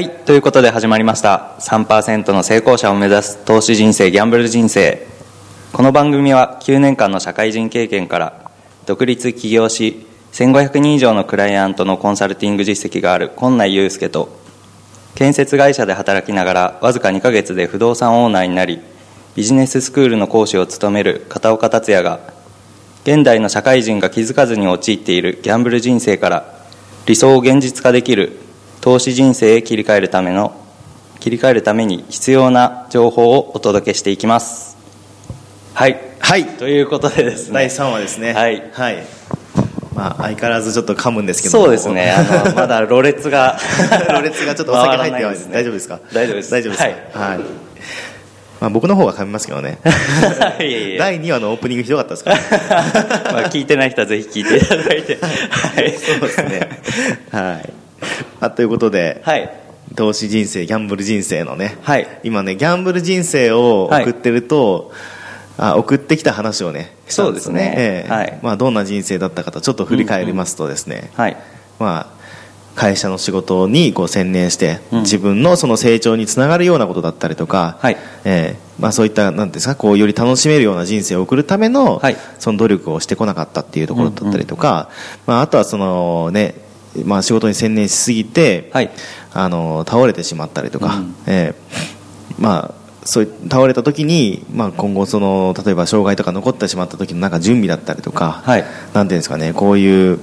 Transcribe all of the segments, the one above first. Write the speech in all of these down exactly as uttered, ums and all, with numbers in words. はい、ということで始まりました さんパーセント の成功者を目指す投資人生ギャンブル人生。この番組はきゅうねんかんの社会人経験から独立起業しせんごひゃくにん以上のクライアントのコンサルティング実績がある今内祐介と建設会社で働きながらわずかにかげつで不動産オーナーになりビジネススクールの講師を務める片岡達也が現代の社会人が気づかずに陥っているギャンブル人生から理想を現実化できる投資人生へ切り替えるための切り替えるために必要な情報をお届けしていきます。はい、はい、ということでですねだいさんわですね。はい、はい、まあ、相変わらずちょっと噛むんですけども、そうですねあのまだろれつがろれつがちょっとお酒入ってないですね。大丈夫ですか？大丈夫です。大丈夫です。はい、はい、まあ、僕の方が噛みますけどねいやいやだいにわのオープニングひどかったですからまあ聞いてない人はぜひ聞いていただいてはいそうですねはいあということで、はい、投資人生ギャンブル人生のね、はい、今ねギャンブル人生を送ってると、はい、あ送ってきた話をねしたんですね。そうですね、えーはい、まあ、どんな人生だったかとちょっと振り返りますとですね、うんうん、はい、まあ、会社の仕事にこう専念して、うん、自分のその成長につながるようなことだったりとか、はい、えーまあ、そういったなんですかこうより楽しめるような人生を送るための、はい、その努力をしてこなかったっていうところだったりとか、うんうん、まあ、あとはそのねまあ、仕事に専念しすぎて、はい、あの倒れてしまったりとか、うん、えーまあ、そう倒れた時に、まあ、今後その例えば障害とか残ってしまった時のなんか準備だったりとか、はい、なんていうんですかね、こういう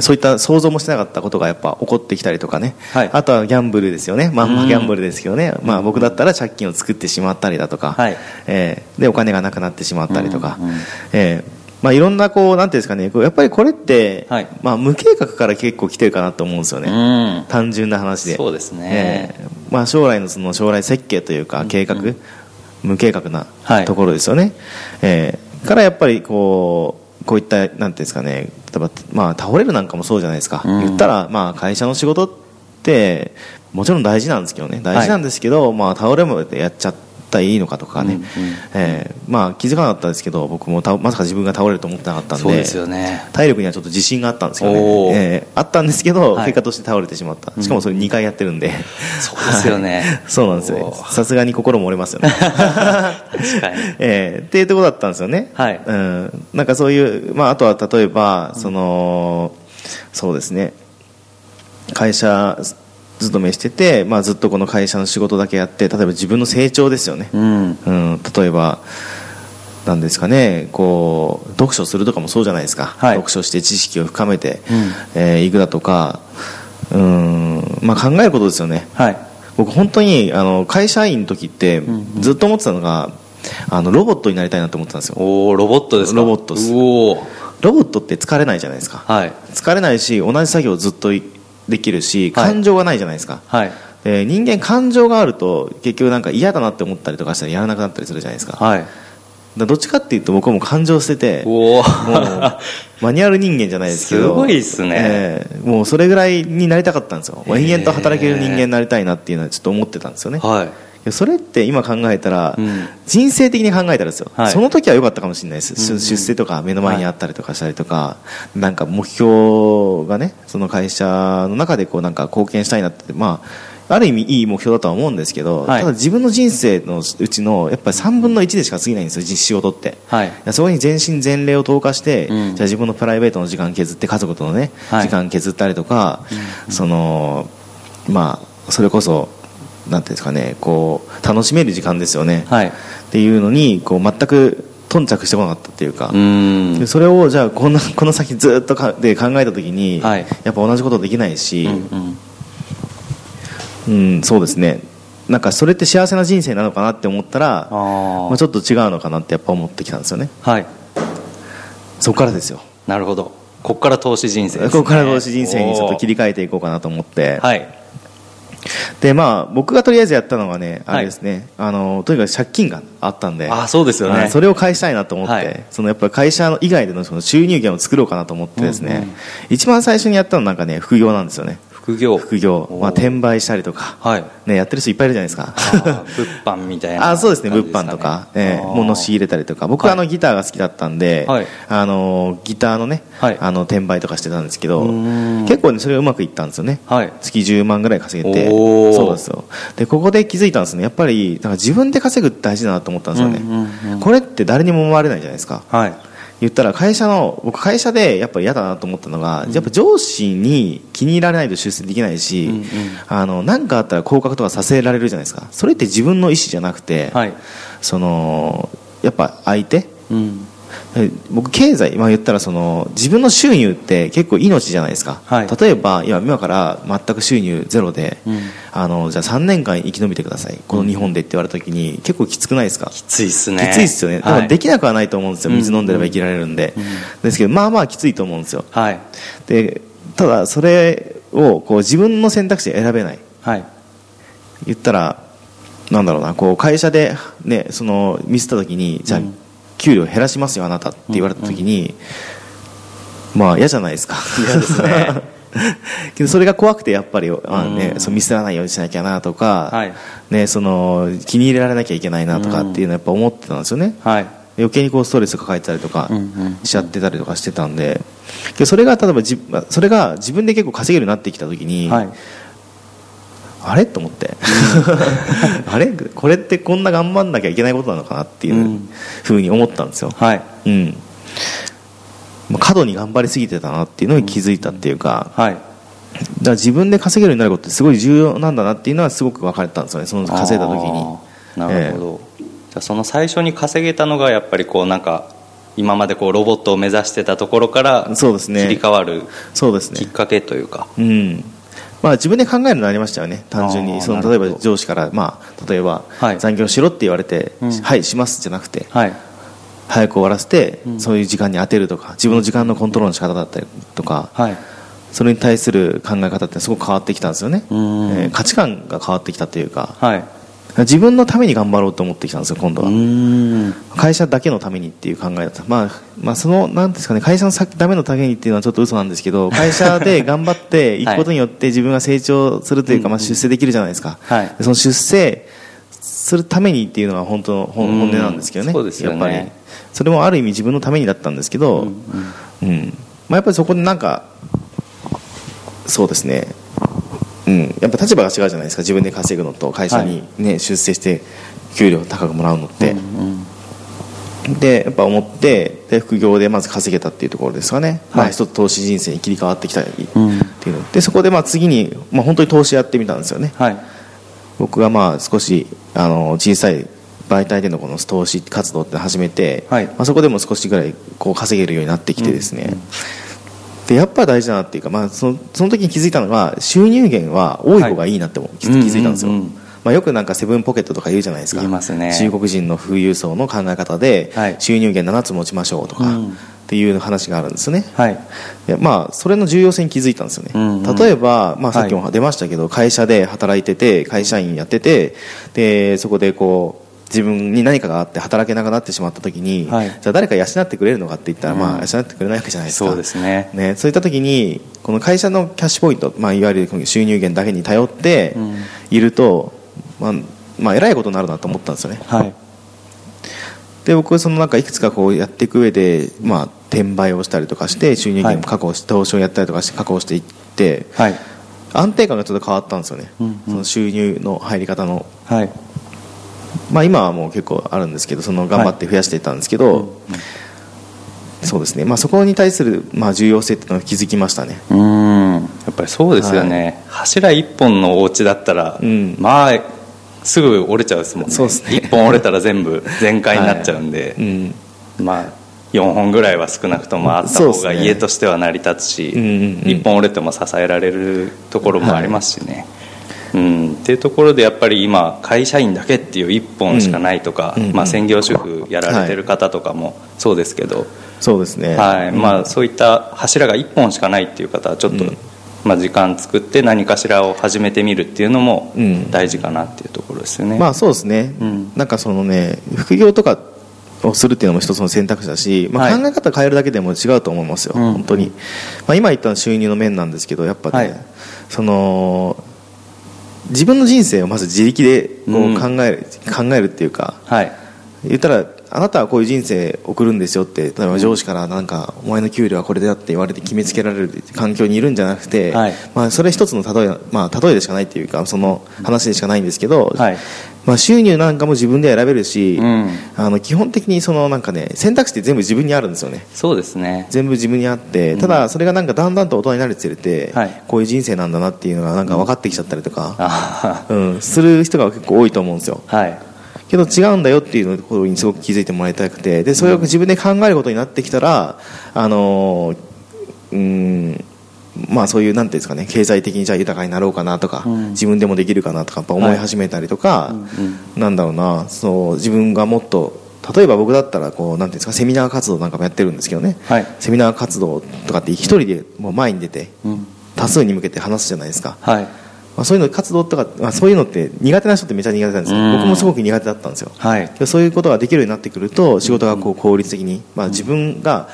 そういった想像もしてなかったことがやっぱ起こってきたりとかね、はい、あとはギャンブルですよね、まあ、まあギャンブルですけどね、まあ、僕だったら借金を作ってしまったりだとか、はい、えー、でお金がなくなってしまったりとか、うんうん、えーまあ、いろんなこうなんていうんですかね、やっぱりこれって、はい、まあ、無計画から結構来てるかなと思うんですよね、うん、単純な話で。そうですね、えーまあ、将来のその将来設計というか計画、うんうん、無計画なところですよね、はい、えー、からやっぱりこうこういったなんていうんですかね、例えば、まあ、倒れるなんかもそうじゃないですか、うん、言ったら、まあ、会社の仕事ってもちろん大事なんですけどね、大事なんですけど、はい、まあ、倒れもやっちゃっていいのかとかね、うんうん、えーまあ、気づかなかったですけど僕もたまさか自分が倒れると思ってなかったん で, そうですよ、ね、体力にはちょっと自信があったんですけどね、えー、あったんですけど、はい、結果として倒れてしまった。しかもそれにかいやってるんで、うん、そうですよね、はい、そうなんですよ、ね、さすがに心も折れますよね確かに、えー、っていうところだったんですよね、はい、うん、なんかそういう、まあ、あとは例えばその、うん、そうですね、会社勤めしてて、まあ、ずっとこの会社の仕事だけやって、例えば自分の成長ですよね、うんうん、例えばなんですかね、こう読書するとかもそうじゃないですか、はい、読書して知識を深めて、うん、えー、いくだとか、うん、まあ、考えることですよね、はい、僕本当にあの会社員の時ってずっと思ってたのが、あのロボットになりたいなと思ってたんですよ。おー、ロボットですか？ロボットです。おー、ロボットって疲れないじゃないですか、はい、疲れないし同じ作業をずっとできるし感情がないじゃないですか、はい、えー、人間感情があると結局なんか嫌だなって思ったりとかしたらやらなくなったりするじゃないですか、はい、だどっちかっていうと僕はもう感情を捨てて、おもうマニュアル人間じゃないですけどすごいっすね、えー、もうそれぐらいになりたかったんですよ。延々と働ける人間になりたいなっていうのはちょっと思ってたんですよね、はい、それって今考えたら、うん、人生的に考えたらですよ、はい、その時は良かったかもしれないです、うんうん、出世とか目の前にあったりとかしたりとか、はい、なんか目標がね、その会社の中でこうなんか貢献したいなって、まあ、ある意味いい目標だとは思うんですけど、はい、ただ自分の人生のうちのやっぱりさんぶんのいちでしか過ぎないんですよ仕事って、はい、そこに全身全霊を投下して、うん、じゃあ自分のプライベートの時間削って家族とのね、はい、時間削ったりとか、うん、そのまあそれこそなんていうんですかね、こう楽しめる時間ですよね、はい、っていうのにこう全く頓着してこなかったっていうか、うん、それをじゃあこの、この先ずっとかで考えた時に、はい、やっぱ同じことできないし、うんうん、うん、そうですね、なんかそれって幸せな人生なのかなって思ったら、あ、まあ、ちょっと違うのかなってやっぱ思ってきたんですよね、はい、そこからですよ。なるほど、ここから投資人生ですね。ここから投資人生にちょっと切り替えていこうかなと思って、はい、でまあ、僕がとりあえずやったのはね、あれですね、はい、あのとにかく借金があったんで、あ、そうですよね、それを返したいなと思って、はい、そのやっぱり会社以外で の, その収入源を作ろうかなと思ってですね、うんうん、一番最初にやったのはなんか、ね、副業なんですよね。副業副業、まあ、転売したりとか、はいね、やってる人いっぱいいるじゃないですか。あ物販みたいな。あそうですね、物販とか、ね、物仕入れたりとか。僕はあのギターが好きだったんで、はい、あのギターのね、はい、あの転売とかしてたんですけど、結構、ね、それがうまくいったんですよね、はい、月じゅうまんぐらい稼げて。そうですよ。でここで気づいたんですね、やっぱりだから自分で稼ぐって大事だなと思ったんですよね、うんうんうん、これって誰にも思われないじゃないですか、はい、言ったら会社の僕会社でやっぱり嫌だなと思ったのが、うん、やっぱ上司に気に入られないと出世できないし、うんうん、あの何かあったら降格とかさせられるじゃないですか。それって自分の意思じゃなくて、はい、そのやっぱ相手、うん、僕経済、まあ、言ったらその自分の収入って結構命じゃないですか、はい、例えば今から全く収入ゼロで、うん、あのじゃあさんねんかん生き延びてくださいこの日本でって言われた時に結構きつくないですか。きついっすね。きついっすよね、はい、でもできなくはないと思うんですよ。水飲んでれば生きられるんで、うんうん、ですけどまあまあきついと思うんですよ、はい、でただそれをこう自分の選択肢で選べない、はい、言ったらなんだろうな、こう会社で、ね、そのミスった時にじゃあ、うん、給料減らしますよあなたって言われた時に、うんうん、まあ嫌じゃないですか。嫌ですねけどそれが怖くてやっぱり、まあね、そうミスらないようにしなきゃなとか、はいね、その気に入れられなきゃいけないなとかっていうのはやっぱ思ってたんですよね、はい、余計にこうストレス抱えたりとかしちゃってたりとかしてたんで、けどそれが例えばじそれが自分で結構稼げるようになってきた時に、はい、あれと思ってあれこれってこんな頑張んなきゃいけないことなのかなっていうふうに思ったんですよ、はいうん、まあ、過度に頑張りすぎてたなっていうのに気づいたっていうか、うんはい、だから自分で稼げるようになることってすごい重要なんだなっていうのはすごく分かれたんですよね、その稼いだ時に。なるほど、えー、じゃあその最初に稼げたのがやっぱりこうなんか今までこうロボットを目指してたところから切り替わるきっかけというか、そうですね、うんまあ、自分で考えるようになりましたよね、単純に。その例えば上司から、まあ、例えば、はい、残業しろって言われて、うん、はいしますじゃなくて、はい、早く終わらせて、うん、そういう時間に当てるとか自分の時間のコントロールの仕方だったりとか、はい、それに対する考え方ってすごく変わってきたんですよね、うんえー、価値観が変わってきたというか、はい、自分のために頑張ろうと思ってきたんですよ今度は。うーん、会社だけのためにっていう考えだった、まあ、まあそのなんですかね、会社のためのためにっていうのはちょっと嘘なんですけど、会社で頑張っていくことによって自分が成長するというか、はいまあ、出世できるじゃないですか、うんうん、その出世するためにっていうのが本当の本音なんですけど ね、 そうですよね。やっぱりそれもある意味自分のためにだったんですけど、うんうんうんまあ、やっぱりそこでなんかそうですねうん、やっぱ立場が違うじゃないですか、自分で稼ぐのと会社に、ねはい、出世して給料高くもらうのって、うんうん、でやっぱ思ってで副業でまず稼げたっていうところですかね、はいまあ、一つ投資人生に切り替わってきたりっていうの、うん、でそこでまあ次に、まあ、本当に投資やってみたんですよね、はい、僕がまあ少しあの小さい媒体でのこの投資活動って始めて、はいまあ、そこでも少しぐらいこう稼げるようになってきてですね、うんうんでやっぱ大事だなっていうか、まあ、その、その時に気づいたのが収入源は多い方がいいなっても気づいたんですよ、はいうんうんうんまあ、よくなんかセブンポケットとか言うじゃないですか。言いますね。中国人の富裕層の考え方で収入源ななつ持ちましょうとかっていう話があるんですよね、はいでまあ、それの重要性に気づいたんですよね、うんうん、例えば、まあ、さっきも出ましたけど、はい、会社で働いてて会社員やっててでそこでこう自分に何かがあって働けなくなってしまった時に、はい、じゃあ誰か養ってくれるのかって言ったら、うんまあ、養ってくれないわけじゃないですか。そうですね。ね、そういった時にこの会社のキャッシュポイント、まあ、いわゆる収入源だけに頼っていると、うんまあまあ、えらいことになるなと思ったんですよね、はい、で僕はそのなんかいくつかこうやっていく上で、まあ、転売をしたりとかして収入源を確保して、はい、投資をやったりとかして確保していって、はい、安定感がちょっと変わったんですよね、うんうん、その収入の入り方の、はいまあ、今はもう結構あるんですけどその頑張って増やしていたんですけど、はいうんうん、そうですね、まあ、そこに対するまあ重要性っていうのを気づきましたね。うんやっぱりそうですよね、はい、柱一本のお家だったら、うん、まあすぐ折れちゃうですもんね。そうですね、一本折れたら全部全壊になっちゃうんで、はいうん、まあよんほんぐらいは少なくともあった方が家としては成り立つし、うんうんうん、いっぽん折れても支えられるところもありますしね、はいうん、っていうところでやっぱり今会社員だけっていう一本しかないとか、うんまあ、専業主婦やられてる方とかもそうですけど、はい、そうですね、はいまあ、そういった柱が一本しかないっていう方はちょっと、うんまあ、時間作って何かしらを始めてみるっていうのも大事かなっていうところですよね、うんまあ、そうですね、うん、なんかそのね副業とかをするっていうのも一つの選択肢だし、まあ、考え方変えるだけでも違うと思いますよ、はい、本当に、まあ、今言った収入の面なんですけど、やっぱね、はい、その自分の人生をまず自力でこう考える、うん、考えるっていうか、はい、言ったらあなたはこういう人生送るんですよって、例えば上司からなんかお前の給料はこれだって言われて決めつけられる環境にいるんじゃなくて、はい、まあ、それ一つの例え、まあ、例えでしかないっていうか、その話でしかないんですけど、はい、まあ、収入なんかも自分で選べるし、うん、あの基本的にそのなんか、ね、選択肢って全部自分にあるんですよね。そうですね、全部自分にあって、ただそれがなんかだんだんと大人になるにつれて、うん、こういう人生なんだなっていうのがなんか分かってきちゃったりとか、うんうん、する人が結構多いと思うんですよ、はい、けど違うんだよっていうことにすごく気づいてもらいたくて、でそれを自分で考えることになってきたら、あのうん、まあそういうなんていうんですかね、経済的にじゃあ豊かになろうかなとか、うん、自分でもできるかなとかやっぱ思い始めたりとか、はい、なんだろうな、そう自分がもっと、例えば僕だったらこうなんていうんですか、セミナー活動なんかもやってるんですけどね、はい、セミナー活動とかって一人でもう前に出て、うん、多数に向けて話すじゃないですか。はい、まあ、そういうの活動とか、まあ、そういうのって苦手な人ってめちゃ苦手なんですよ、うん、僕もすごく苦手だったんですよ、はい、そういうことができるようになってくると仕事がこう効率的に、まあ、自分が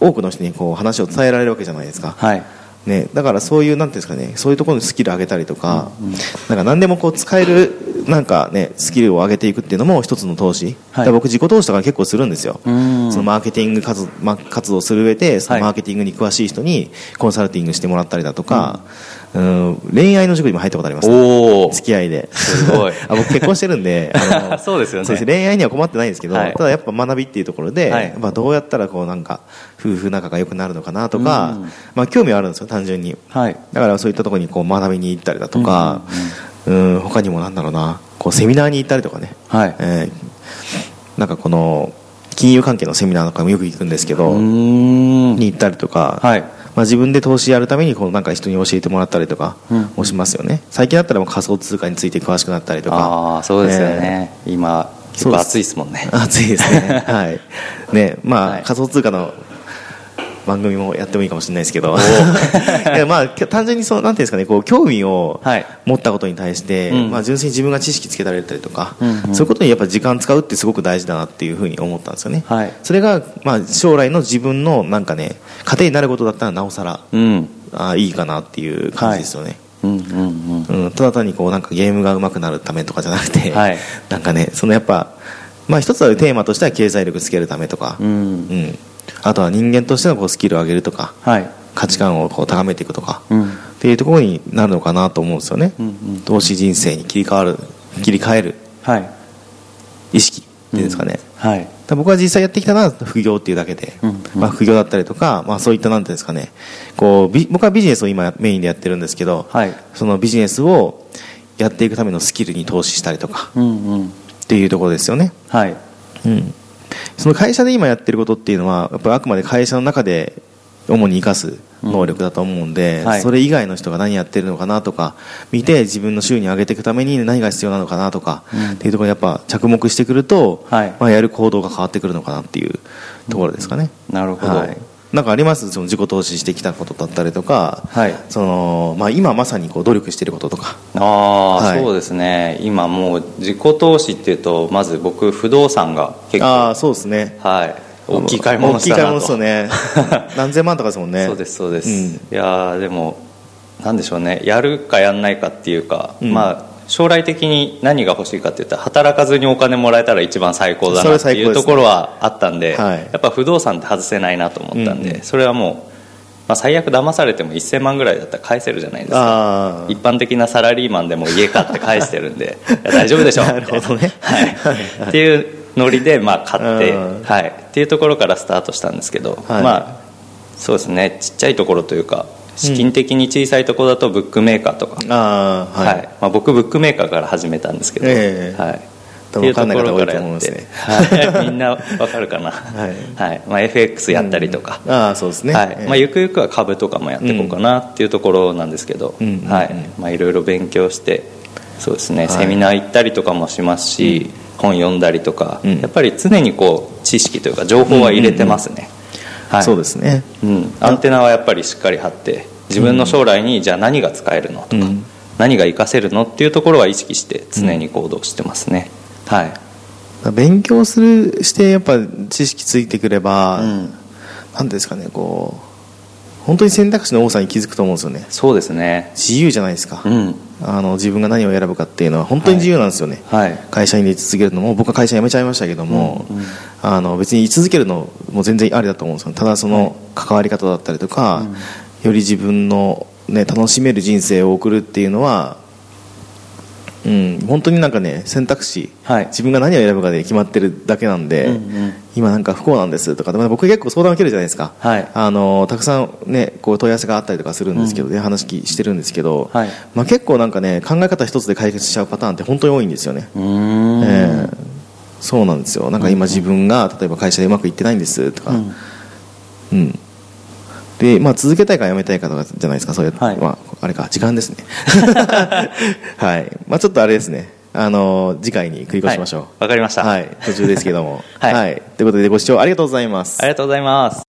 多くの人にこう話を伝えられるわけじゃないですか、はい、ね、だからそういうなんていうんですかね、そういうところのスキルを上げたりとか、うんうん、なんか何でもこう使えるなんか、ね、スキルを上げていくっていうのも一つの投資、はい、だ僕自己投資とか結構するんですよ、うん、そのマーケティング 活,、ま、活動する上でそのマーケティングに詳しい人にコンサルティングしてもらったりだとか、うんうん、恋愛の塾にも入ったことあります、ね、付き合いですごいあ僕結婚してるんであのそうですよね、そうです、恋愛には困ってないんですけど、はい、ただやっぱ学びっていうところで、はい、まあ、どうやったらこうなんか夫婦仲が良くなるのかなとか、うん、まあ、興味はあるんですよ単純に、はい、だからそういったところにこう学びに行ったりだとか、うんうんうん、うん、他にもなんだろうな、こうセミナーに行ったりとかね、はい、えー、なんかこの金融関係のセミナーとかもよく行くんですけど、うーんに行ったりとか、はい、まあ、自分で投資やるためにこうなんか人に教えてもらったりとかもしますよね、うん、最近だったらもう仮想通貨について詳しくなったりとか、あ、そうですよね、えー、今結構暑いですもんね、暑いですねはいね、まあ、はい、仮想通貨の番組もやってもいいかもしれないですけどいや、まあ、単純にそうなんていうんですかね、こう興味を持ったことに対して、はい、まあ、純粋に自分が知識つけられたりとか、うんうん、そういうことにやっぱ時間使うってすごく大事だなっていうふうに思ったんですよね、はい、それが、まあ、将来の自分のなんかね糧になることだったらなおさら、うん、あいいかなっていう感じですよね、はい、うんうんうんうん、ただ単にこうなんかゲームが上手くなるためとかじゃなくて、はい、なんかね、そのやっぱ、まあ、一つはテーマとしては経済力つけるためとか、うん、うん、あとは人間としてのこうスキルを上げるとか、はい、価値観をこう高めていくとか、うん、っていうところになるのかなと思うんですよね、うんうん、投資人生に切り替わる、切り替える、はい、意識っていうんですかね、うん、はい、僕は実際やってきたのは副業っていうだけで、うんうん、まあ、副業だったりとか、まあ、そういったなんていうんですかね、こう僕はビジネスを今メインでやってるんですけど、はい、そのビジネスをやっていくためのスキルに投資したりとか、うんうん、っていうところですよね、はい、うん、その会社で今やってることっていうのはやっぱりあくまで会社の中で主に生かす能力だと思うんで、うん、はい、それ以外の人が何やってるのかなとか見て自分の収入に上げていくために何が必要なのかなとか、うん、っていうところにやっぱ着目してくると、はい、まあ、やる行動が変わってくるのかなっていうところですかね、うん、なるほど、はい、なんかあります、その自己投資してきたことだったりとか、はい、そのまあ、今まさにこう努力していることとか、あ、はい、そうですね、今もう自己投資っていうとまず僕不動産が結構、あ、そうですね、はい、大きい買い物したなと、大きい買い物ですよね何千万とかですもんね、そうですそうです、うん、いやでもなんでしょうね、やるかやんないかっていうか、うん、まあ将来的に何が欲しいかって言ったら働かずにお金もらえたら一番最高だなっていうところはあったんで、やっぱ不動産って外せないなと思ったんで、それはもうまあ最悪騙されてもいっせんまんぐらいだったら返せるじゃないですか、一般的なサラリーマンでも家買って返してるんで大丈夫でしょなるほどね、はい、っていうノリでまあ買って、はい、っていうところからスタートしたんですけど、まあそうですね、ちっちゃいところというか資金的に小さいところだとブックメーカーとか、あー、はいはい、まあ、僕ブックメーカーから始めたんですけど、えー、はい、っていうところからやって、はい、みんなわかるかな、はいはい、まあ、エフエックス やったりとか、うん、あ、そうですね、はい、まあ、ゆくゆくは株とかもやっていこうかなっていうところなんですけど、いろいろ勉強して、そうですね、はい、セミナー行ったりとかもしますし、うん、本読んだりとか、うん、やっぱり常にこう知識というか情報は入れてますね、うんうんうん、はい、そうですね、うん、アンテナはやっぱりしっかり張って、自分の将来にじゃあ何が使えるのとか、うん、何が活かせるのっていうところは意識して常に行動してますね、うん、はい、勉強するしてやっぱ知識ついてくれば、うん、なんですかね、こう本当に選択肢の多さに気づくと思うんですよね。そうですね。自由じゃないですか、うん、あの自分が何を選ぶかっていうのは本当に自由なんですよね、はいはい、会社員で居続けるのも、僕は会社辞めちゃいましたけども、うんうん、あの別に居続けるのも全然ありだと思うんですよね。ただその関わり方だったりとか、うん、より自分の、ね、楽しめる人生を送るっていうのは、うん、本当になんかね、選択肢、はい、自分が何を選ぶかで決まってるだけなんで、うんうん、今なんか不幸なんですとか、でも僕結構相談を受けるじゃないですか、はい、あのたくさん、ね、こう問い合わせがあったりとかするんですけど、うん、で話してるんですけど、はい、まあ、結構なんかね、考え方一つで解決しちゃうパターンって本当に多いんですよね。うーん、えー、そうなんですよ。なんか今自分が例えば会社でうまくいってないんですとか、うんうんで、まあ、続けたいかやめたいかとかじゃないですか、そういう、はい、まあ、あれか時間ですねはい、まあ、ちょっとあれですね、あの次回に繰り越しましょう。わ、はい、かりました、はい、途中ですけどもはい、はい、ということでご視聴ありがとうございます。ありがとうございます。